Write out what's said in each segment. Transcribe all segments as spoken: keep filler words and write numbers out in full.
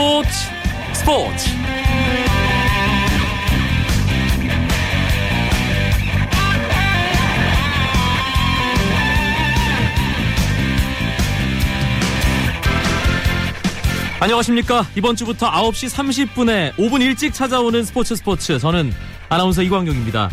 스포츠 스포츠 안녕하십니까. 이번 주부터 아홉 시 삼십 분에 오 분 일찍 찾아오는 스포츠 스포츠, 저는 아나운서 이광경입니다.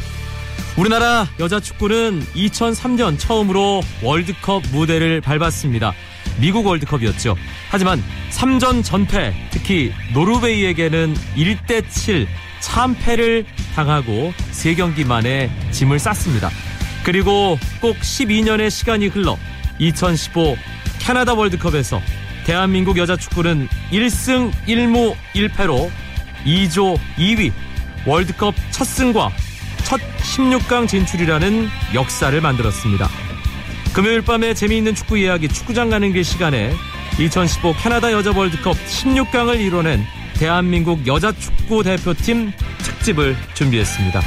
우리나라 여자 축구는 이천삼 년 처음으로 월드컵 무대를 밟았습니다. 미국 월드컵이었죠. 하지만 삼 전 전패, 특히 노르웨이에게는 일 대 칠 참패를 당하고 세 경기 만에 짐을 쌌습니다. 그리고 꼭 십이 년의 시간이 흘러 이천십오 캐나다 월드컵에서 대한민국 여자 축구는 일 승 일 무 일 패로 이 조 이 위, 월드컵 첫 승과 첫 십육 강 진출이라는 역사를 만들었습니다. 금요일 밤에 재미있는 축구 이야기 축구장 가는 길 시간에 이천십오 캐나다 여자 월드컵 십육 강을 이뤄낸 대한민국 여자 축구 대표팀 특집을 준비했습니다.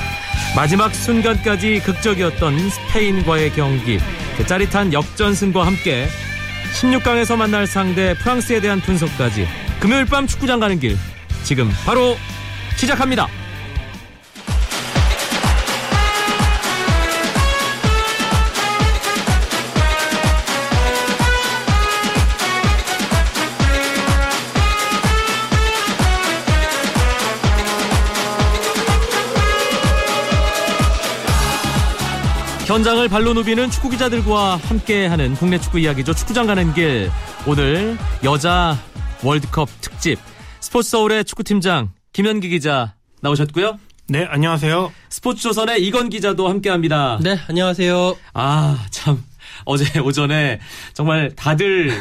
마지막 순간까지 극적이었던 스페인과의 경기, 그 짜릿한 역전승과 함께 십육 강에서 만날 상대 프랑스에 대한 분석까지 금요일 밤 축구장 가는 길, 지금 바로 시작합니다. 현장을 발로 누비는 축구 기자들과 함께하는 국내 축구 이야기죠. 축구장 가는 길, 오늘 여자 월드컵 특집, 스포츠 서울의 축구팀장 김현기 기자 나오셨고요. 네, 안녕하세요. 스포츠조선의 이건 기자도 함께합니다. 네, 안녕하세요. 아, 참 어제 오전에 정말 다들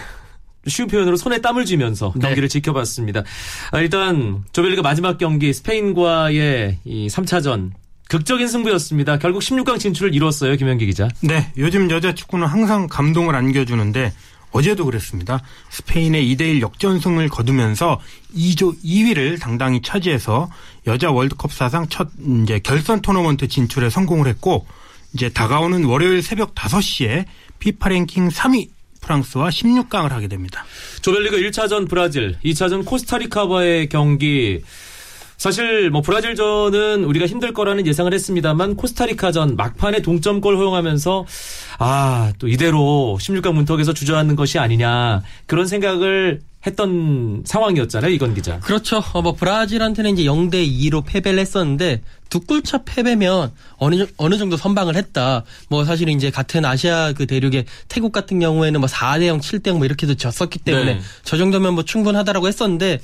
쉬운 표현으로 손에 땀을 쥐면서 경기를, 네, 지켜봤습니다. 아, 일단 조별리그 마지막 경기 스페인과의 이 삼 차전. 극적인 승부였습니다. 결국 십육 강 진출을 이뤘어요. 김현기 기자. 네. 요즘 여자 축구는 항상 감동을 안겨주는데 어제도 그랬습니다. 스페인의 이 대 일 역전승을 거두면서 이 조 이 위를 당당히 차지해서 여자 월드컵 사상 첫 이제 결선 토너먼트 진출에 성공을 했고, 이제 다가오는 월요일 새벽 다섯 시에 피파 랭킹 삼 위 프랑스와 십육 강을 하게 됩니다. 조별리그 일 차전 브라질, 이 차전 코스타리카와의 경기, 사실 뭐 브라질전은 우리가 힘들 거라는 예상을 했습니다만 코스타리카전 막판에 동점골 허용하면서 아, 또 이대로 십육 강 문턱에서 주저앉는 것이 아니냐, 그런 생각을 했던 상황이었잖아요. 이건 기자. 그렇죠. 어, 뭐 브라질한테는 이제 영 대 이로 패배를 했었는데 두 골차 패배면 어느 어느 정도 선방을 했다. 뭐 사실은 이제 같은 아시아 그 대륙의 태국 같은 경우에는 뭐 사 대 영, 칠 대 영 뭐 이렇게도 졌었기 때문에, 네, 저 정도면 뭐 충분하다라고 했었는데,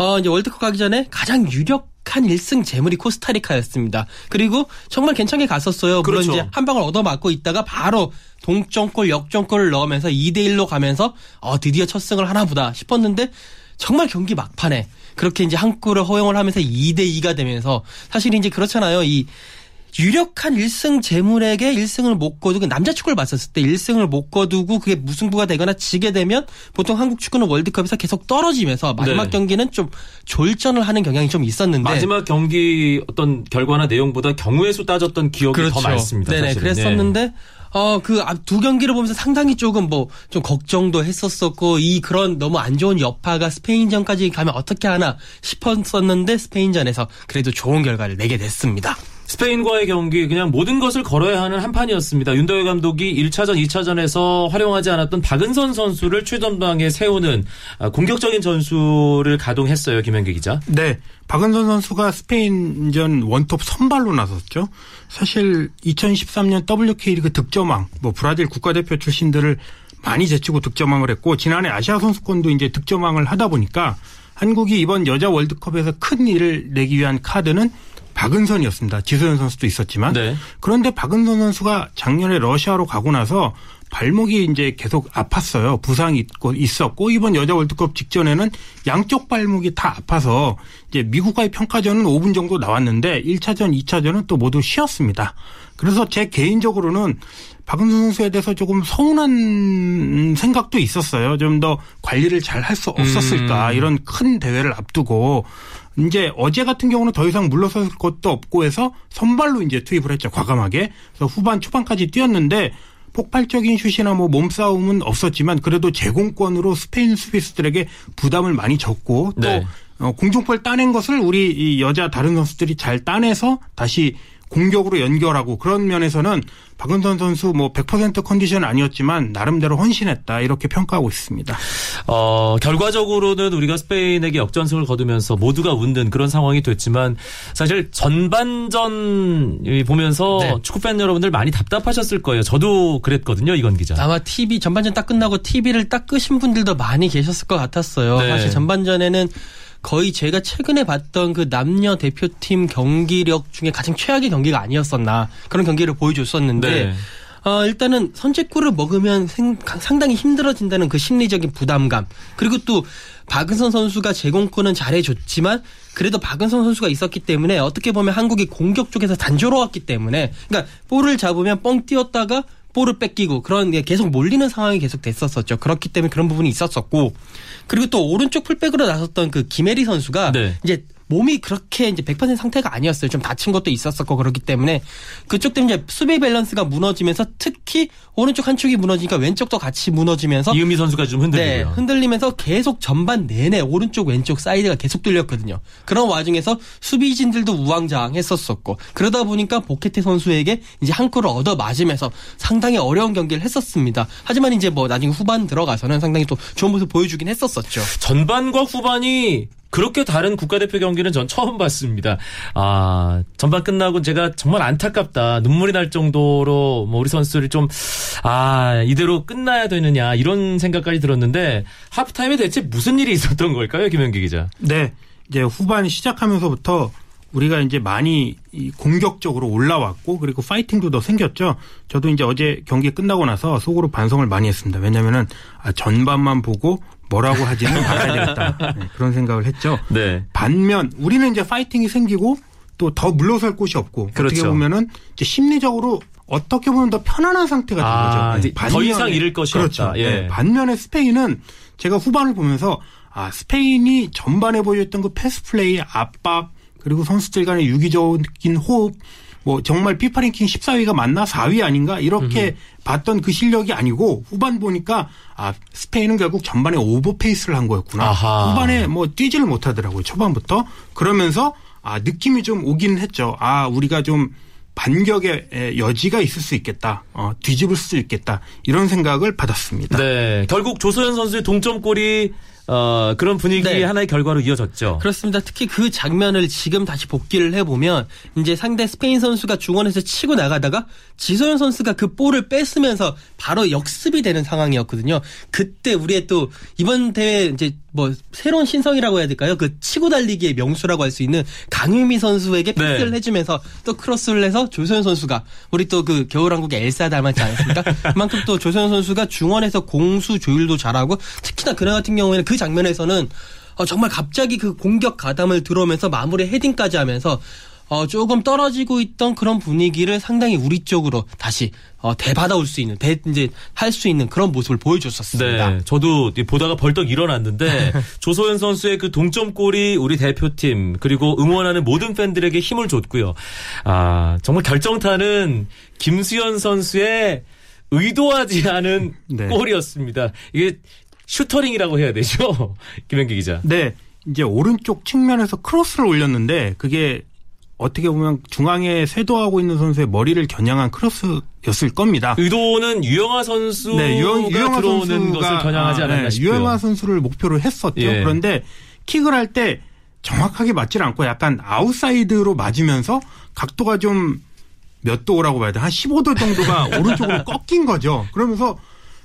어, 이제 월드컵 가기 전에 가장 유력한 일 승 재물이 코스타리카였습니다. 그리고 정말 괜찮게 갔었어요. 그렇죠. 물론 이제 한 방을 얻어맞고 있다가 바로 동점골, 역전골을 넣으면서 이 대 일로 가면서 어, 드디어 첫 승을 하나 보다 싶었는데 정말 경기 막판에 그렇게 이제 한 골을 허용을 하면서 이 대 이가 되면서, 사실 이제 그렇잖아요. 이 유력한 일 승 재물에게 일 승을 못 거두고, 남자 축구를 봤었을 때 일 승을 못 거두고 그게 무승부가 되거나 지게 되면 보통 한국 축구는 월드컵에서 계속 떨어지면서 마지막, 네, 경기는 좀 졸전을 하는 경향이 좀 있었는데 마지막 경기 어떤 결과나 내용보다 경우의 수 따졌던 기억이, 그렇죠, 더 많습니다. 네네, 사실은. 그랬었는데, 네, 어, 그 두 경기를 보면서 상당히 조금 뭐 좀 걱정도 했었었고, 이 그런 너무 안 좋은 여파가 스페인전까지 가면 어떻게 하나 싶었었는데 스페인전에서 그래도 좋은 결과를 내게 됐습니다. 스페인과의 경기, 그냥 모든 것을 걸어야 하는 한판이었습니다. 윤덕여 감독이 일 차전, 이 차전에서 활용하지 않았던 박은선 선수를 최전방에 세우는 공격적인 전술을 가동했어요. 김현기 기자. 네. 박은선 선수가 스페인전 원톱 선발로 나섰죠. 사실 이천십삼 년 더블유케이리그 득점왕, 뭐 브라질 국가대표 출신들을 많이 제치고 득점왕을 했고, 지난해 아시아 선수권도 이제 득점왕을 하다 보니까 한국이 이번 여자 월드컵에서 큰 일을 내기 위한 카드는 박은선이었습니다. 지소연 선수도 있었지만, 네, 그런데 박은선 선수가 작년에 러시아로 가고 나서 발목이 이제 계속 아팠어요. 부상이 있었고 이번 여자 월드컵 직전에는 양쪽 발목이 다 아파서 이제 미국과의 평가전은 오 분 정도 나왔는데 일 차전, 이 차전은 또 모두 쉬었습니다. 그래서 제 개인적으로는 박은선 선수에 대해서 조금 서운한 생각도 있었어요. 좀 더 관리를 잘 할 수 없었을까. 음. 이런 큰 대회를 앞두고 이제 어제 같은 경우는 더 이상 물러설 것도 없고 해서 선발로 이제 투입을 했죠. 과감하게. 그래서 후반 초반까지 뛰었는데 폭발적인 슛이나 뭐 몸싸움은 없었지만 그래도 제공권으로 스페인 수비수들에게 부담을 많이 줬고 또 네. 어, 공중볼 따낸 것을 우리 이 여자 다른 선수들이 잘 따내서 다시 공격으로 연결하고 그런 면에서는 박은선 선수 뭐 백 퍼센트 컨디션 아니었지만 나름대로 헌신했다 이렇게 평가하고 있습니다. 어, 결과적으로는 우리가 스페인에게 역전승을 거두면서 모두가 웃는 그런 상황이 됐지만 사실 전반전 보면서 네. 축구팬 여러분들 많이 답답하셨을 거예요. 저도 그랬거든요. 이건 기자. 아마 티비 전반전 딱 끝나고 티비를 딱 끄신 분들도 많이 계셨을 것 같았어요. 네. 사실 전반전에는 거의 제가 최근에 봤던 그 남녀 대표팀 경기력 중에 가장 최악의 경기가 아니었었나 그런 경기를 보여줬었는데 네. 어, 일단은 선제골을 먹으면 상당히 힘들어진다는 그 심리적인 부담감 그리고 또 박은선 선수가 제공권은 잘해줬지만 그래도 박은선 선수가 있었기 때문에 어떻게 보면 한국이 공격 쪽에서 단조로웠기 때문에 그러니까 볼을 잡으면 뻥 뛰었다가 볼을 뺏기고 그런 계속 몰리는 상황이 계속 됐었었죠. 그렇기 때문에 그런 부분이 있었었고 그리고 또 오른쪽 풀백으로 나섰던 그 김혜리 선수가 네. 이제 몸이 그렇게 이제 백 퍼센트 상태가 아니었어요. 좀 다친 것도 있었었고 그렇기 때문에 그쪽 때문에 이제 수비 밸런스가 무너지면서 특히 오른쪽 한 축이 무너지니까 왼쪽도 같이 무너지면서 이금민 선수가 좀 흔들리고요. 네, 흔들리면서 계속 전반 내내 오른쪽 왼쪽 사이드가 계속 뚫렸거든요. 그런 와중에서 수비진들도 우왕좌왕했었었고 그러다 보니까 보케테 선수에게 이제 한 골을 얻어 맞으면서 상당히 어려운 경기를 했었습니다. 하지만 이제 뭐 나중에 후반 들어가서는 상당히 또 좋은 모습 보여주긴 했었었죠. 전반과 후반이 그렇게 다른 국가대표 경기는 전 처음 봤습니다. 아, 전반 끝나고 제가 정말 안타깝다. 눈물이 날 정도로 뭐 우리 선수들이 좀, 아, 이대로 끝나야 되느냐, 이런 생각까지 들었는데, 하프타임에 대체 무슨 일이 있었던 걸까요, 김현기 기자? 네. 이제 후반 시작하면서부터 우리가 이제 많이 공격적으로 올라왔고, 그리고 파이팅도 더 생겼죠. 저도 이제 어제 경기 끝나고 나서 속으로 반성을 많이 했습니다. 왜냐면은, 아, 전반만 보고, 뭐라고 하지는 말아야 되겠다. 네, 그런 생각을 했죠. 네. 반면 우리는 이제 파이팅이 생기고 또 더 물러설 곳이 없고 그렇죠. 어떻게 보면은 이제 심리적으로 어떻게 보면 더 편안한 상태가 된 아, 거죠. 네, 반면에, 더 이상 잃을 것이 그렇죠. 없다. 예. 네, 반면에 스페인은 제가 후반을 보면서 아 스페인이 전반에 보여줬던 그 패스플레이, 압박 그리고 선수들 간의 유기적인 호흡 뭐 정말 피파 랭킹 십사 위가 맞나 사 위 아닌가 이렇게 으흠. 봤던 그 실력이 아니고 후반 보니까 아 스페인은 결국 전반에 오버페이스를 한 거였구나. 아하. 후반에 뭐 뛰지를 못하더라고요. 초반부터. 그러면서 아 느낌이 좀 오긴 했죠. 아 우리가 좀 반격의 여지가 있을 수 있겠다. 어, 뒤집을 수 있겠다. 이런 생각을 받았습니다. 네, 결국 조소현 선수의 동점골이 어, 그런 분위기 네. 하나의 결과로 이어졌죠. 그렇습니다. 특히 그 장면을 지금 다시 복기를 해보면 이제 상대 스페인 선수가 중원에서 치고 나가다가 지소연 선수가 그 볼을 뺏으면서 바로 역습이 되는 상황이었거든요. 그때 우리의 또 이번 대회 이제 뭐 새로운 신성이라고 해야 될까요? 그 치고 달리기의 명수라고 할 수 있는 강유미 선수에게 패스를 네. 해주면서 또 크로스를 해서 조소현 선수가 우리 또 그 겨울왕국의 엘사 닮았지 않습니까? 그만큼 또 조소현 선수가 중원에서 공수 조율도 잘하고 특히나 그날 같은 경우에는 그 장면에서는 정말 갑자기 그 공격 가담을 들어오면서 마무리 헤딩까지 하면서 어, 조금 떨어지고 있던 그런 분위기를 상당히 우리 쪽으로 다시 어, 되받아올 수 있는, 되, 이제 할 수 있는 그런 모습을 보여줬었습니다. 네, 저도 보다가 벌떡 일어났는데 조소연 선수의 그 동점골이 우리 대표팀 그리고 응원하는 모든 팬들에게 힘을 줬고요. 아 정말 결정타는 김수현 선수의 의도하지 않은 네. 골이었습니다. 이게 슈터링이라고 해야 되죠, 김현기 기자. 네, 이제 오른쪽 측면에서 크로스를 올렸는데 그게 어떻게 보면 중앙에 쇄도하고 있는 선수의 머리를 겨냥한 크로스였을 겁니다. 의도는 유영아 선수가 네, 유영, 유영아 들어오는 선수가, 것을 겨냥하지 않았나 네, 싶고요. 유영아 선수를 목표로 했었죠. 예. 그런데 킥을 할 때 정확하게 맞질 않고 약간 아웃사이드로 맞으면서 각도가 좀 몇 도라고 봐야 돼. 한 십오 도 정도가 오른쪽으로 꺾인 거죠. 그러면서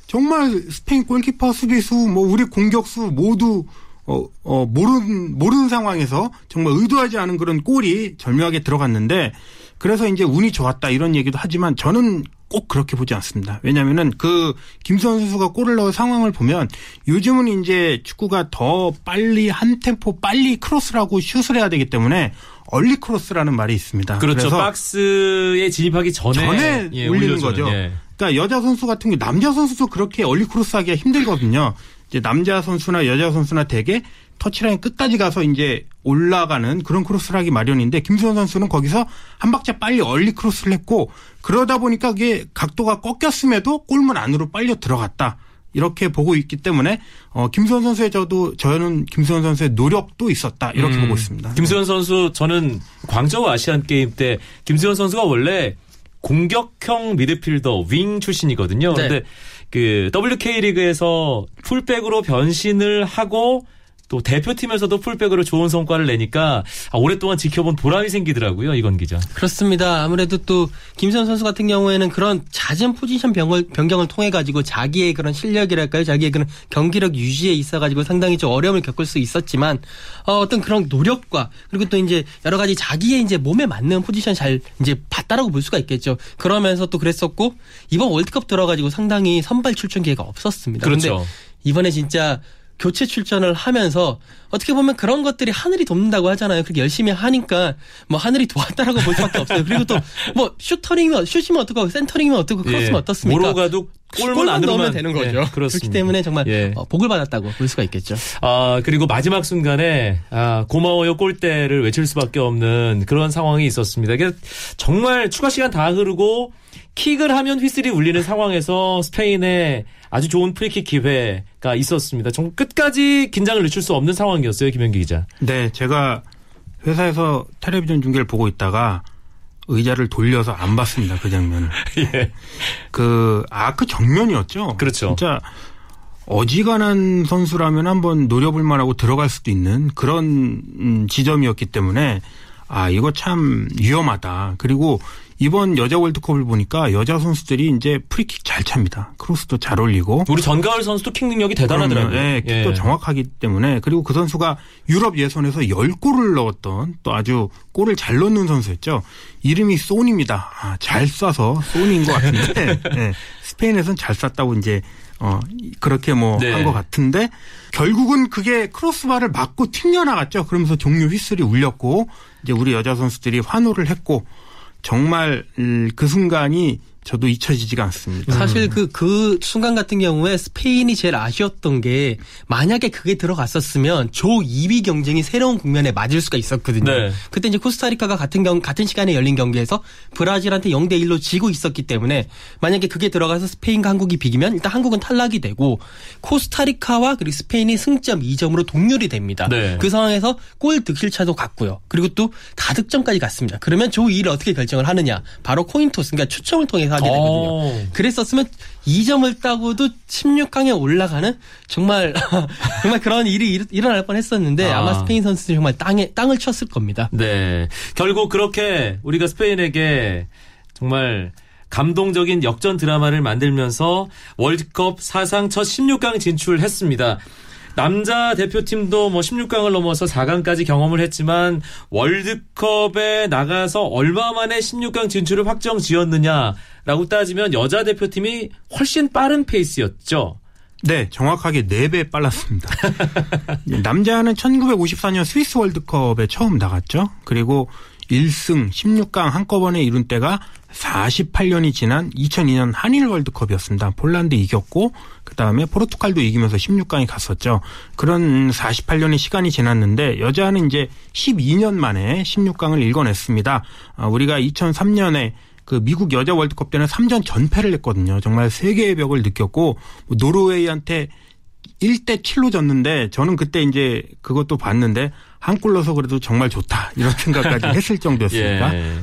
정말 스페인 골키퍼, 수비수, 뭐 우리 공격수 모두 어, 어, 모르는, 모르는 상황에서 정말 의도하지 않은 그런 골이 절묘하게 들어갔는데 그래서 이제 운이 좋았다 이런 얘기도 하지만 저는 꼭 그렇게 보지 않습니다. 왜냐면은 그 김수현 선수가 골을 넣은 상황을 보면 요즘은 이제 축구가 더 빨리 한 템포 빨리 크로스를 하고 슛을 해야 되기 때문에 얼리 크로스라는 말이 있습니다. 그렇죠. 그래서 박스에 진입하기 전에, 전에 예, 올리는 올려주는, 거죠. 예. 그러니까 여자 선수 같은 경우 남자 선수도 그렇게 얼리 크로스하기가 힘들거든요. 이제 남자 선수나 여자 선수나 대개 터치라인 끝까지 가서 이제 올라가는 그런 크로스를 하기 마련인데 김수현 선수는 거기서 한 박자 빨리 얼리 크로스를 했고 그러다 보니까 그게 각도가 꺾였음에도 골문 안으로 빨려 들어갔다. 이렇게 보고 있기 때문에 어, 김수현 선수의 저도 저는 김수현 선수의 노력도 있었다 이렇게 음, 보고 있습니다. 김수현 선수 저는 광저우 아시안 게임 때 김수현 선수가 원래 공격형 미드필더 윙 출신이거든요. 네. 그런데 그 더블유케이리그에서 풀백으로 변신을 하고 또 대표팀에서도 풀백으로 좋은 성과를 내니까 아, 오랫동안 지켜본 보람이 생기더라고요. 이건 기자. 그렇습니다. 아무래도 또 김수현 선수 같은 경우에는 그런 잦은 포지션 변경을, 변경을 통해 가지고 자기의 그런 실력이랄까요. 자기의 그런 경기력 유지에 있어 가지고 상당히 좀 어려움을 겪을 수 있었지만 어, 어떤 그런 노력과 그리고 또 이제 여러 가지 자기의 이제 몸에 맞는 포지션 잘 이제 봤다라고 볼 수가 있겠죠. 그러면서 또 그랬었고 이번 월드컵 들어가지고 상당히 선발 출전 기회가 없었습니다. 그런데 그렇죠. 이번에 진짜 교체 출전을 하면서 어떻게 보면 그런 것들이 하늘이 돕는다고 하잖아요. 그렇게 열심히 하니까 뭐 하늘이 도왔다라고 볼 수밖에 없어요. 그리고 또 뭐 슈터링이면 슛이면 어떻고 센터링이면 어떻고 크로스면 예. 어떻습니까? 뭐로 가도 골만 안 넣으면 되는 거죠. 예, 그렇기 때문에 정말 예. 복을 받았다고 볼 수가 있겠죠. 아 그리고 마지막 순간에 아, 고마워요 골대를 외칠 수밖에 없는 그런 상황이 있었습니다. 정말 추가 시간 다 흐르고 킥을 하면 휘슬이 울리는 상황에서 스페인의 아주 좋은 프리킥 기회가 있었습니다. 좀 끝까지 긴장을 늦출 수 없는 상황이었어요. 김현기 기자. 네. 제가 회사에서 텔레비전 중계를 보고 있다가 의자를 돌려서 안 봤습니다. 그 장면을. 예. 그, 아, 그 정면이었죠. 그렇죠. 진짜 어지간한 선수라면 한번 노려볼 만하고 들어갈 수도 있는 그런 지점이었기 때문에 아, 이거 참 위험하다. 그리고 이번 여자 월드컵을 보니까 여자 선수들이 이제 프리킥 잘 찹니다. 크로스도 잘 올리고. 우리 정가을 선수도 킥 능력이 대단하더라고요. 네, 킥도 예. 정확하기 때문에. 그리고 그 선수가 유럽 예선에서 열 골을 넣었던 또 아주 골을 잘 넣는 선수였죠. 이름이 쏜입니다. 아, 잘 쏴서 쏜인 것 같은데 네, 스페인에선 잘 쐈다고 이제 어, 그렇게 뭐 한 것 네. 같은데 결국은 그게 크로스바를 맞고 튕겨나갔죠. 그러면서 종료 휘슬이 울렸고 이제 우리 여자 선수들이 환호를 했고 정말 그 순간이 저도 잊혀지지가 않습니다. 사실 그, 그 순간 같은 경우에 스페인이 제일 아쉬웠던 게 만약에 그게 들어갔었으면 조 이 위 경쟁이 새로운 국면에 맞을 수가 있었거든요. 네. 그때 이제 코스타리카가 같은 경 같은 시간에 열린 경기에서 브라질한테 영 대 일로 지고 있었기 때문에 만약에 그게 들어가서 스페인과 한국이 비기면 일단 한국은 탈락이 되고 코스타리카와 그리고 스페인이 승점 이 점으로 동률이 됩니다. 네. 그 상황에서 골 득실차도 갔고요. 그리고 또 다득점까지 갔습니다. 그러면 조 이 위를 어떻게 결정을 하느냐. 바로 코인토스, 그러니까 추첨을 통해서 하게 되거든요. 그랬었으면 이 점을 따고도 십육 강에 올라가는 정말 정말 그런 일이 일, 일어날 뻔했었는데 아. 아마 스페인 선수들이 정말 땅에 땅을 쳤을 겁니다. 네, 결국 그렇게 우리가 스페인에게 정말 감동적인 역전 드라마를 만들면서 월드컵 사상 첫 십육 강 진출했습니다. 남자 대표팀도 뭐 십육 강을 넘어서 사 강까지 경험을 했지만 월드컵에 나가서 얼마 만에 십육 강 진출을 확정 지었느냐라고 따지면 여자 대표팀이 훨씬 빠른 페이스였죠. 네, 정확하게 네 배 빨랐습니다. 남자는 천구백오십사 년 스위스 월드컵에 처음 나갔죠. 그리고 일 승 십육 강 한꺼번에 이룬 때가 사십팔 년이 지난 이천이 년 한일 월드컵이었습니다. 폴란드 이겼고 그다음에 포르투갈도 이기면서 십육 강에 갔었죠. 그런 사십팔 년의 시간이 지났는데 여자는 이제 십이 년 만에 십육 강을 일궈냈습니다. 아, 우리가 이천삼 년에 그 미국 여자 월드컵 때는 삼 전 전패를 했거든요. 정말 세계의 벽을 느꼈고 노르웨이한테 일 대 칠로 졌는데 저는 그때 이제 그것도 봤는데 한 골 넣어서 그래도 정말 좋다 이런 생각까지 했을 정도였으니까 예.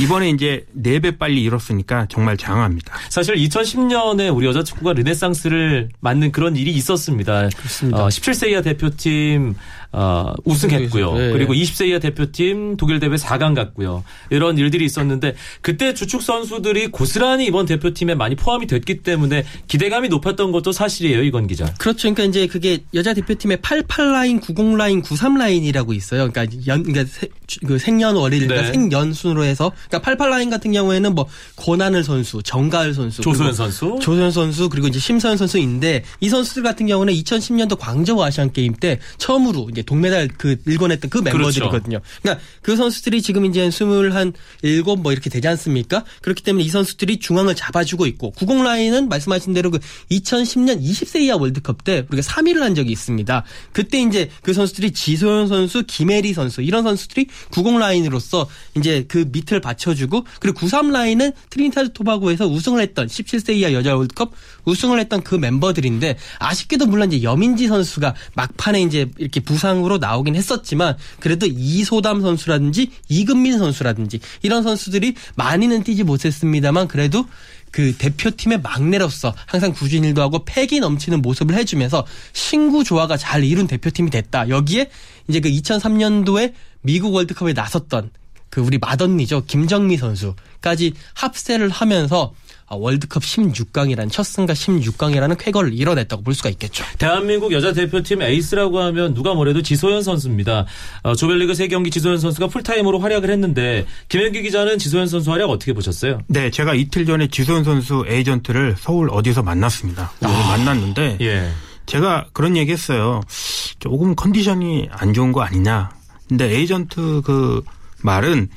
이번에 이제 네 배 빨리 이뤘으니까 정말 장합니다. 사실 이천십 년에 우리 여자 축구가 르네상스를 맞는 그런 일이 있었습니다. 그렇습니다. 어, 십칠 세 이하 대표팀 어, 우승했고요. 네. 그리고 이십 세 이하 대표팀 독일 대회 사 강 갔고요. 이런 일들이 있었는데 그때 주축 선수들이 고스란히 이번 대표팀에 많이 포함이 됐기 때문에 기대감이 높았던 것도 사실이에요. 이건 기자. 그렇죠. 그러니까 이제 그게 여자 대표팀의 팔십팔 라인, 구십 라인, 구십삼 라인이라고 있어요. 그러니까 연, 그러니까 세, 그 생년월일, 네. 그러니까 생연순으로 해서 그러니까 팔십팔 라인 같은 경우에는 뭐 권하늘 선수, 정가을 선수, 조소현 선수, 조소현 선수 그리고 이제 심소연 선수인데 이 선수들 같은 경우는 이천십 년도 광저우 아시안 게임 때 처음으로 이제 동메달 그 일궈냈던 그 멤버들이거든요. 그렇죠. 그러니까 그 선수들이 지금 이제 이십칠 뭐 이렇게 되지 않습니까? 그렇기 때문에 이 선수들이 중앙을 잡아주고 있고 구십 라인은 말씀하신 대로 그 이천십 년 이십 세 이하 월드컵 때 우리가 삼 위를 한 적이 있습니다. 그때 이제 그 선수들이 지소연 선수, 김혜리 선수 이런 선수들이 구십 라인으로서 이제 그 밑을 받쳐주고 그리고 구십삼 라인은 트리니타드 토바고에서 우승을 했던 십칠 세 이하 여자 월드컵 우승을 했던 그 멤버들인데 아쉽게도 물론 이제 여민지 선수가 막판에 이제 이렇게 부상으로 나오긴 했었지만 그래도 이소담 선수라든지 이금민 선수라든지 이런 선수들이 많이는 뛰지 못했습니다만 그래도 그 대표팀의 막내로서 항상 굳은 일도 하고 패기 넘치는 모습을 해주면서 신구 조화가 잘 이룬 대표팀이 됐다. 여기에 이제 그 이천삼 년도에 미국 월드컵에 나섰던 그 우리 맏언니죠. 김정미 선수까지 합세를 하면서 월드컵 십육 강이라는 첫 승과 십육 강이라는 쾌거를 이뤄냈다고 볼 수가 있겠죠. 대한민국 여자 대표팀 에이스라고 하면 누가 뭐래도 지소연 선수입니다. 어, 조별리그 세 경기 지소연 선수가 풀타임으로 활약을 했는데 김현기 기자는 지소연 선수 활약 어떻게 보셨어요? 네, 제가 이틀 전에 지소연 선수 에이전트를 서울 어디서 만났습니다. 오늘 아, 만났는데 예. 제가 그런 얘기했어요. 조금 컨디션이 안 좋은 거 아니냐. 근데 에이전트 그 말은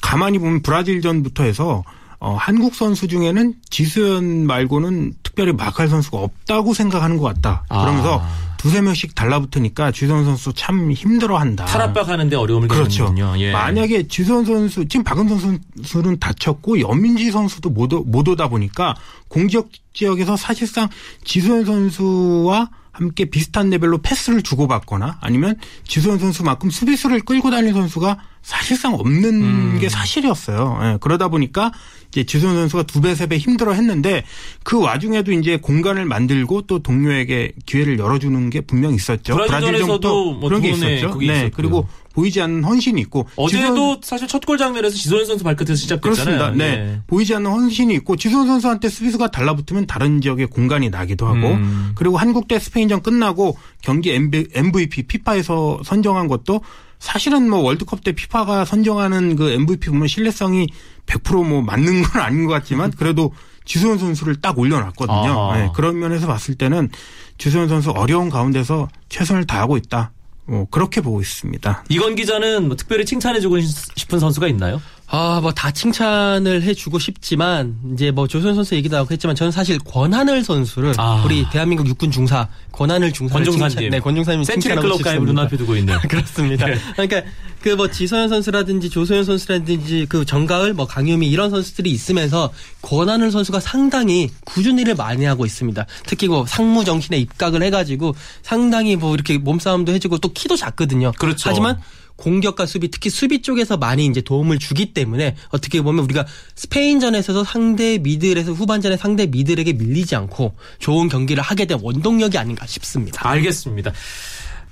가만히 보면 브라질전부터 해서 어, 한국 선수 중에는 지수연 말고는 특별히 막할 선수가 없다고 생각하는 것 같다. 그러면서 아. 두세 명씩 달라붙으니까 지수연 선수 참 힘들어한다. 탈압박하는데 어려움을 겪는군요. 그렇죠. 예. 만약에 지수연 선수, 지금 박은선 선수는 다쳤고 여민지 선수도 못, 못 오다 보니까 공격 지역에서 사실상 지수연 선수와 함께 비슷한 레벨로 패스를 주고받거나 아니면 지소연 선수만큼 수비수를 끌고 다니는 선수가 사실상 없는 음. 게 사실이었어요. 예, 그러다 보니까 이제 지소연 선수가 두 배, 세 배 힘들어 했는데 그 와중에도 이제 공간을 만들고 또 동료에게 기회를 열어주는 게 분명 있었죠. 브라질전에서도 뭐 그런 게 있었죠. 네, 그리고 보이지 않는 헌신이 있고. 어제도 지소연... 사실 첫 골 장면에서 지소연 선수 발끝에서 시작됐잖아요. 그렇습니다. 네. 네. 보이지 않는 헌신이 있고 지소연 선수한테 수비수가 달라붙으면 다른 지역에 공간이 나기도 하고 음. 그리고 한국 대 스페인전 끝나고 경기 엠브이피 피파에서 선정한 것도 사실은 뭐 월드컵 때 피파가 선정하는 그 엠브이피 보면 신뢰성이 백 퍼센트 뭐 맞는 건 아닌 것 같지만 그래도 지소연 선수를 딱 올려놨거든요. 아. 네. 그런 면에서 봤을 때는 지소연 선수 어려운 가운데서 최선을 다하고 있다. 뭐 그렇게 보고 있습니다. 이건 기자는 뭐 특별히 칭찬해주고 싶은 선수가 있나요? 아, 뭐 다 칭찬을 해주고 싶지만 이제 뭐 조소현 선수 얘기도 하고 했지만 저는 사실 권하늘 선수를 아. 우리 대한민국 육군 중사 권하늘 중사를 권중사님. 칭찬, 네, 권중사님 칭찬하고 싶습니다. 센트리 클럽 가입 눈앞에 두고 있네요. 그렇습니다. 네. 그러니까 그 뭐 지소연 선수라든지 조소현 선수라든지 그 정가을 뭐 강유미 이런 선수들이 있으면서 권하늘 선수가 상당히 꾸준히 일을 많이 하고 있습니다. 특히 그 상무 정신에 입각을 해가지고 상당히 뭐 이렇게 몸싸움도 해주고 또 키도 작거든요. 그렇죠. 하지만 공격과 수비, 특히 수비 쪽에서 많이 이제 도움을 주기 때문에 어떻게 보면 우리가 스페인전에서도 상대 미들에서 후반전에 상대 미들에게 밀리지 않고 좋은 경기를 하게 된 원동력이 아닌가 싶습니다. 알겠습니다.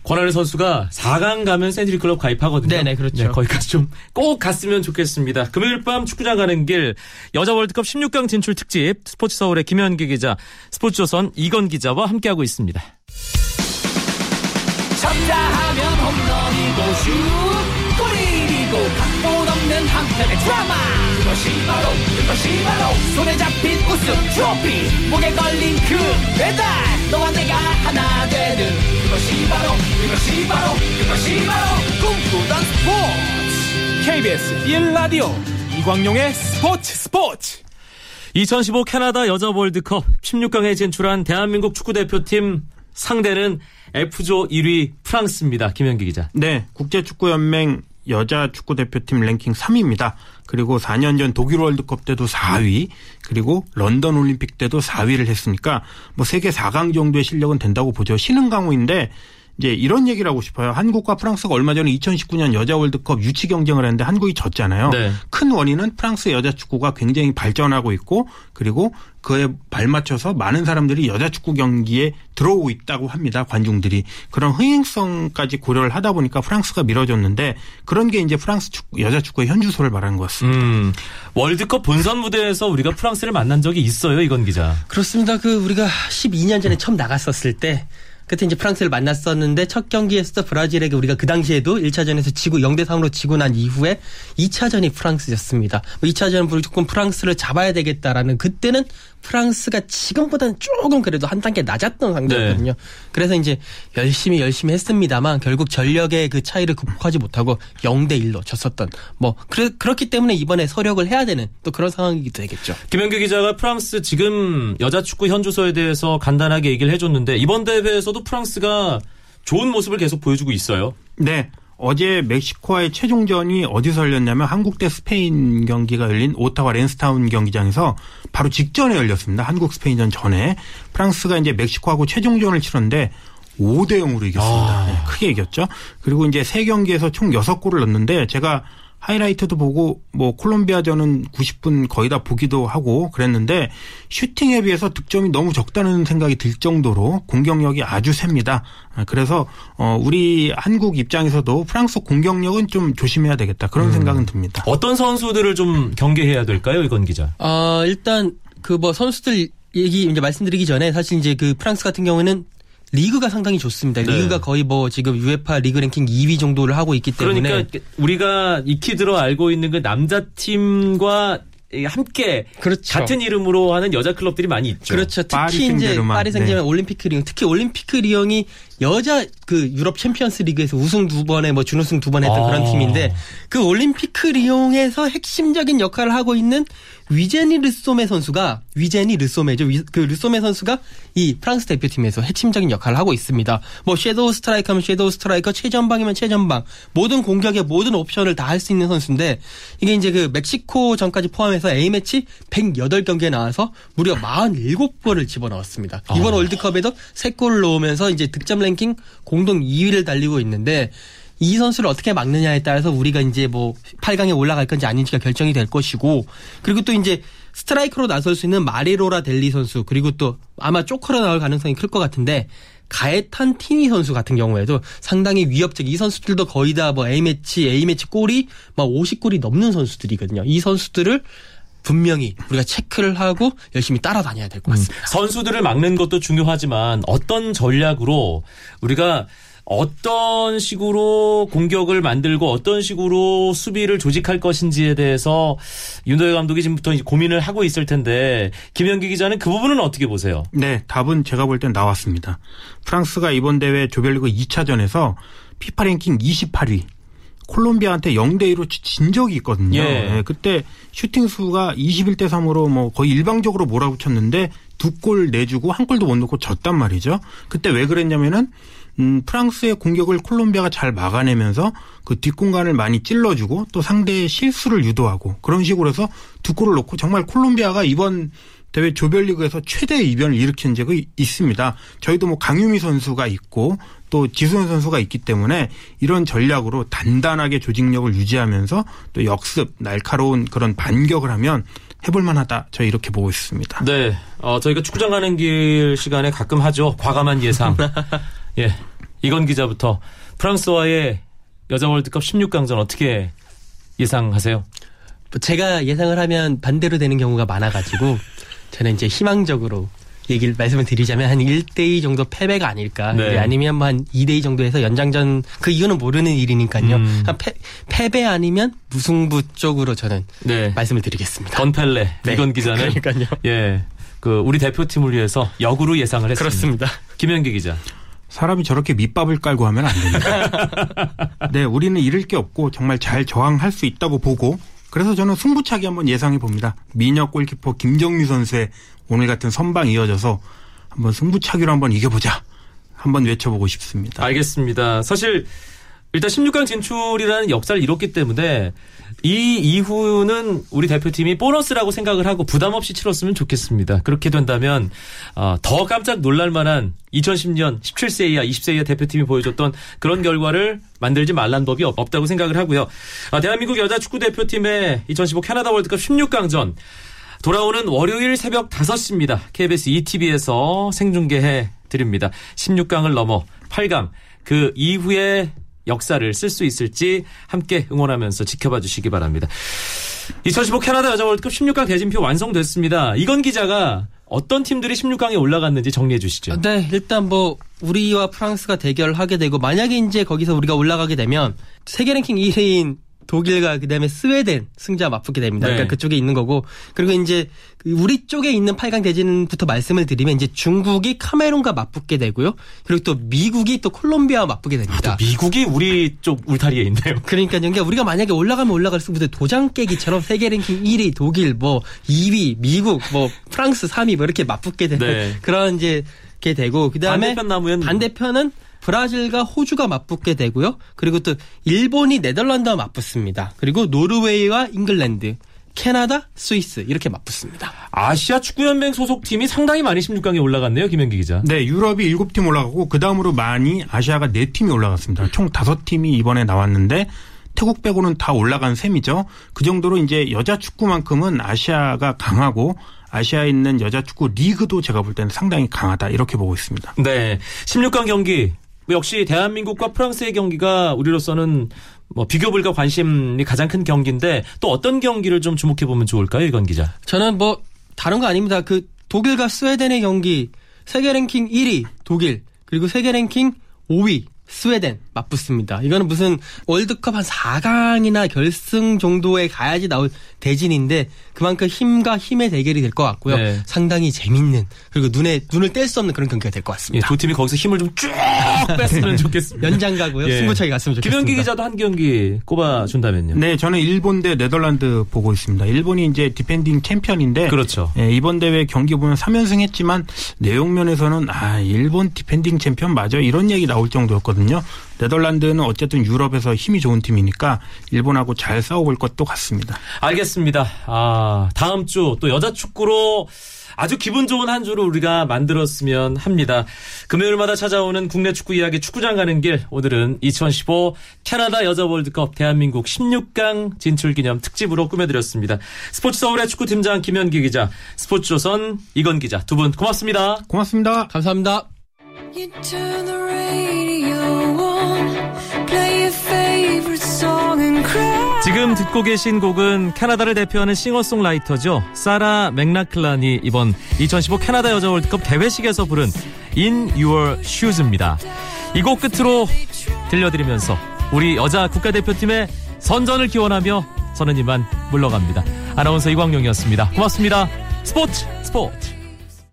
권하늘 선수가 사 강 가면 센트리 클럽 가입하거든요. 네네, 그렇죠. 네, 거기까지 좀 꼭 갔으면 좋겠습니다. 금요일 밤 축구장 가는 길 여자 월드컵 십육 강 진출 특집 스포츠 서울의 김현기 기자, 스포츠조선 이건 기자와 함께하고 있습니다. 쳤다 하면 홈런이고 슛 골인이고 각본 없는 한편의 드라마 그것이 바로 그것이 바로 손에 잡힌 우승 트로피 목에 걸린 그 배달 너와 내가 하나 되는 그것이 바로 그것이 바로 그것이 바로 꿈꾸던 스포츠 케이비에스 일 라디오 이광용의 스포츠 스포츠 이천십오 캐나다 여자 월드컵 십육 강에 진출한 대한민국 축구대표팀 상대는 F조 일 위 프랑스입니다. 김현기 기자. 네. 국제축구연맹 여자축구대표팀 랭킹 삼 위입니다. 그리고 사 년 전 독일 월드컵 때도 사 위 그리고 런던 올림픽 때도 사 위를 했으니까 뭐 세계 사 강 정도의 실력은 된다고 보죠. 신흥 강호인데 이제 이런 얘기를 하고 싶어요. 한국과 프랑스가 얼마 전에 이천십구 년 여자 월드컵 유치 경쟁을 했는데 한국이 졌잖아요. 네. 큰 원인은 프랑스 여자 축구가 굉장히 발전하고 있고 그리고 그에 발맞춰서 많은 사람들이 여자 축구 경기에 들어오고 있다고 합니다. 관중들이. 그런 흥행성까지 고려를 하다 보니까 프랑스가 밀어줬는데 그런 게 이제 프랑스 축구, 여자 축구의 현주소를 말하는 것 같습니다. 음, 월드컵 본선 무대에서 우리가 프랑스를 만난 적이 있어요. 이건 기자. 그렇습니다. 그 우리가 십이 년 전에 처음 나갔었을 때 그때 이제 프랑스를 만났었는데 첫 경기에서도 브라질에게 우리가 그 당시에도 일 차전에서 지고 영 대 삼으로 지고 난 이후에 이 차전이 프랑스였습니다. 이 차전은 무조건 프랑스를 잡아야 되겠다라는, 그때는 프랑스가 지금보다는 조금 그래도 한 단계 낮았던 상대였거든요. 네. 그래서 이제 열심히 열심히 했습니다만 결국 전력의 그 차이를 극복하지 못하고 영 대 일로 졌었던, 뭐 그래, 그렇기 때문에 이번에 서력을 해야 되는 또 그런 상황이기도 하겠죠. 김현규 기자가 프랑스 지금 여자 축구 현주소에 대해서 간단하게 얘기를 해줬는데 이번 대회에서도 프랑스가 좋은 모습을 계속 보여주고 있어요. 네. 어제 멕시코와의 최종전이 어디서 열렸냐면 한국 대 스페인 경기가 열린 오타와 렌스타운 경기장에서 바로 직전에 열렸습니다. 한국 스페인전 전에. 프랑스가 이제 멕시코하고 최종전을 치렀는데 오 대 영으로 이겼습니다. 아... 네, 크게 이겼죠. 그리고 이제 세 경기에서 총 여섯 골을 넣었는데 제가 하이라이트도 보고 뭐 콜롬비아전은 구십 분 거의 다 보기도 하고 그랬는데 슈팅에 비해서 득점이 너무 적다는 생각이 들 정도로 공격력이 아주 셉니다. 그래서 어 우리 한국 입장에서도 프랑스 공격력은 좀 조심해야 되겠다 그런 음. 생각은 듭니다. 어떤 선수들을 좀 경계해야 될까요, 이건 기자? 아 어, 일단 그 뭐 선수들 얘기 이제 말씀드리기 전에 사실 이제 그 프랑스 같은 경우에는 리그가 상당히 좋습니다. 네. 리그가 거의 뭐 지금 유에파 리그 랭킹 이 위 정도를 하고 있기 때문에. 그러니까 우리가 익히 들어 알고 있는 그 남자팀과 함께 그렇죠. 같은 이름으로 하는 여자 클럽들이 많이 있죠. 그렇죠. 특히 파리 이제 파리 생제르맹 네. 올림픽 리옹, 특히 올림픽 리옹이 여자 그 유럽 챔피언스 리그에서 우승 두 번에 뭐 준우승 두 번 했던 아. 그런 팀인데 그 올림픽 리옹에서 핵심적인 역할을 하고 있는 위제니 르소메 선수가 위제니 르소메죠. 그 르소메 선수가 이 프랑스 대표팀에서 핵심적인 역할을 하고 있습니다. 뭐 섀도우 스트라이커면 섀도우 스트라이커, 최전방이면 최전방, 모든 공격의 모든 옵션을 다 할 수 있는 선수인데 이게 이제 그 멕시코 전까지 포함해서 A매치 백팔 경기에 나와서 무려 사십칠 골을 집어넣었습니다. 이번 아. 월드컵에도 세 골을 넣으면서 이제 득점 랭킹 공동 이 위를 달리고 있는데 이 선수를 어떻게 막느냐에 따라서 우리가 이제 뭐 팔 강에 올라갈 건지 아닌지가 결정이 될 것이고, 그리고 또 이제 스트라이크로 나설 수 있는 마리로라 델리 선수, 그리고 또 아마 쪼커로 나올 가능성이 클 것 같은데 가에탄 티니 선수 같은 경우에도 상당히 위협적. 이 선수들도 거의 다 뭐 A매치 A매치 골이 막 오십 골이 넘는 선수들이거든요. 이 선수들을 분명히 우리가 체크를 하고 열심히 따라다녀야 될 것 같습니다. 음. 선수들을 막는 것도 중요하지만 어떤 전략으로 우리가 어떤 식으로 공격을 만들고 어떤 식으로 수비를 조직할 것인지에 대해서 윤덕여 감독이 지금부터 이제 고민을 하고 있을 텐데 김현기 기자는 그 부분은 어떻게 보세요? 네, 답은 제가 볼 땐 나왔습니다. 프랑스가 이번 대회 조별리그 이 차전에서 피파 랭킹 이십팔 위. 콜롬비아한테 영 대 이로 진 적이 있거든요. 예. 예, 그때 슈팅 수가 이십일 대 삼으로 뭐 거의 일방적으로 몰아붙였는데 두 골 내주고 한 골도 못 넣고 졌단 말이죠. 그때 왜 그랬냐면은 음, 프랑스의 공격을 콜롬비아가 잘 막아내면서 그 뒷공간을 많이 찔러주고 또 상대의 실수를 유도하고 그런 식으로 해서 두 골을 넣고 정말 콜롬비아가 이번 대회 조별리그에서 최대의 이변을 일으킨 적이 있습니다. 저희도 뭐 강유미 선수가 있고 또 지소연 선수가 있기 때문에 이런 전략으로 단단하게 조직력을 유지하면서 또 역습, 날카로운 그런 반격을 하면 해볼만하다. 저희 이렇게 보고 있습니다. 네, 어, 저희가 축구장 가는 길 시간에 가끔 하죠. 과감한 예상. 예, 이건 기자부터 프랑스와의 여자 월드컵 십육 강전 어떻게 예상하세요? 제가 예상을 하면 반대로 되는 경우가 많아가지고 저는 이제 희망적으로 얘기를 말씀을 드리자면 한 일 대 이 정도 패배가 아닐까. 네. 아니면 한 이 대 이 정도에서 연장전, 그 이유는 모르는 일이니까요. 음. 한 패, 패배 아니면 무승부 쪽으로 저는 네. 말씀을 드리겠습니다. 건펠레 네. 이건 기자는 그러니까요. 예, 그 우리 대표팀을 위해서 역으로 예상을 했습니다. 그렇습니다. 김현기 기자. 사람이 저렇게 밑밥을 깔고 하면 안 됩니다. 네, 우리는 잃을 게 없고 정말 잘 저항할 수 있다고 보고 그래서 저는 승부차기 한번 예상해 봅니다. 미녀 골키퍼 김정미 선수의 오늘 같은 선방 이어져서 한번 승부차기로 한번 이겨보자. 한번 외쳐보고 싶습니다. 알겠습니다. 사실 일단 십육 강 진출이라는 역사를 이뤘기 때문에 이 이후는 우리 대표팀이 보너스라고 생각을 하고 부담 없이 치렀으면 좋겠습니다. 그렇게 된다면 더 깜짝 놀랄 만한 이천십 년 십칠 세 이하, 이십 세 이하 대표팀이 보여줬던 그런 결과를 만들지 말란 법이 없다고 생각을 하고요. 대한민국 여자 축구 대표팀의 이천십오 캐나다 월드컵 십육 강전 돌아오는 월요일 새벽 다섯 시입니다. 케이비에스 이티비에서 생중계해 드립니다. 십육 강을 넘어 팔 강 그 이후에 역사를 쓸 수 있을지 함께 응원하면서 지켜봐 주시기 바랍니다. 이천십오 캐나다 여자 월드컵 십육 강 대진표 완성됐습니다. 이건 기자가 어떤 팀들이 십육 강에 올라갔는지 정리해 주시죠. 네, 일단 뭐 우리와 프랑스가 대결하게 되고, 만약에 이제 거기서 우리가 올라가게 되면 세계 랭킹 일 위인 독일과 그다음에 스웨덴 승자 맞붙게 됩니다. 네. 그러니까 그쪽에 있는 거고, 그리고 이제 우리 쪽에 있는 팔 강 대진부터 말씀을 드리면 이제 중국이 카메룬과 맞붙게 되고요. 그리고 또 미국이 또 콜롬비아와 맞붙게 됩니다. 아, 또 미국이 우리 쪽 울타리에 있네요. 그러니까요. 그러니까 우리가 만약에 올라가면 올라갈수록 도장 깨기처럼 세계 랭킹 일 위 독일, 뭐 이 위 미국, 뭐 프랑스 삼 위 뭐 이렇게 맞붙게 되는 네. 그런 이제 게 되고, 그다음에 반대편 반대편은 브라질과 호주가 맞붙게 되고요. 그리고 또 일본이 네덜란드와 맞붙습니다. 그리고 노르웨이와 잉글랜드, 캐나다, 스위스 이렇게 맞붙습니다. 아시아 축구연맹 소속팀이 상당히 많이 십육 강에 올라갔네요. 김현기 기자. 네. 유럽이 일곱 팀 올라가고 그다음으로 많이 아시아가 네 팀이 올라갔습니다. 총 다섯 팀이 이번에 나왔는데 태국 빼고는 다 올라간 셈이죠. 그 정도로 이제 여자 축구만큼은 아시아가 강하고, 아시아에 있는 여자 축구 리그도 제가 볼 때는 상당히 강하다 이렇게 보고 있습니다. 네. 십육 강 경기. 역시 대한민국과 프랑스의 경기가 우리로서는 뭐 비교 불가 관심이 가장 큰 경기인데, 또 어떤 경기를 좀 주목해 보면 좋을까요, 이건 기자? 저는 뭐 다른 거 아닙니다. 그 독일과 스웨덴의 경기, 세계 랭킹 일 위 독일, 그리고 세계 랭킹 오 위 스웨덴 맞붙습니다. 이거는 무슨 월드컵 한 사 강이나 결승 정도에 가야지 나올 대진인데, 그만큼 힘과 힘의 대결이 될 것 같고요. 네. 상당히 재밌는, 그리고 눈에 눈을 뗄 수 없는 그런 경기가 될 것 같습니다. 예, 두 팀이 거기서 힘을 좀 쭉 뺐으면 좋겠습니다. 연장 가고요. 예. 승부차기 갔으면 좋겠습니다. 김현기 기자도 한 경기 꼽아준다면요. 네, 저는 일본 대 네덜란드 보고 있습니다. 일본이 이제 디펜딩 챔피언인데, 그렇죠. 예, 이번 대회 경기 보면 삼 연승 했지만 내용면에서는 아 일본 디펜딩 챔피언 맞아 이런 얘기 나올 정도였거든요. 네덜란드는 어쨌든 유럽에서 힘이 좋은 팀이니까 일본하고 잘 싸워볼 것도 같습니다. 알겠습니다. 아, 다음 주 또 여자 축구로 아주 기분 좋은 한 주를 우리가 만들었으면 합니다. 금요일마다 찾아오는 국내 축구 이야기 축구장 가는 길, 오늘은 이천십오 캐나다 여자 월드컵 대한민국 십육 강 진출 기념 특집으로 꾸며드렸습니다. 스포츠 서울의 축구팀장 김현기 기자, 스포츠조선 이건 기자 두 분 고맙습니다. 고맙습니다. 감사합니다. 지금 듣고 계신 곡은 캐나다를 대표하는 싱어송라이터죠. 사라 맥락클란이 이번 이천십오 캐나다 여자 월드컵 대회식에서 부른 In Your Shoes입니다. 이 곡 끝으로 들려드리면서 우리 여자 국가대표팀의 선전을 기원하며 저는 이만 물러갑니다. 아나운서 이광용이었습니다. 고맙습니다. 스포츠 스포츠.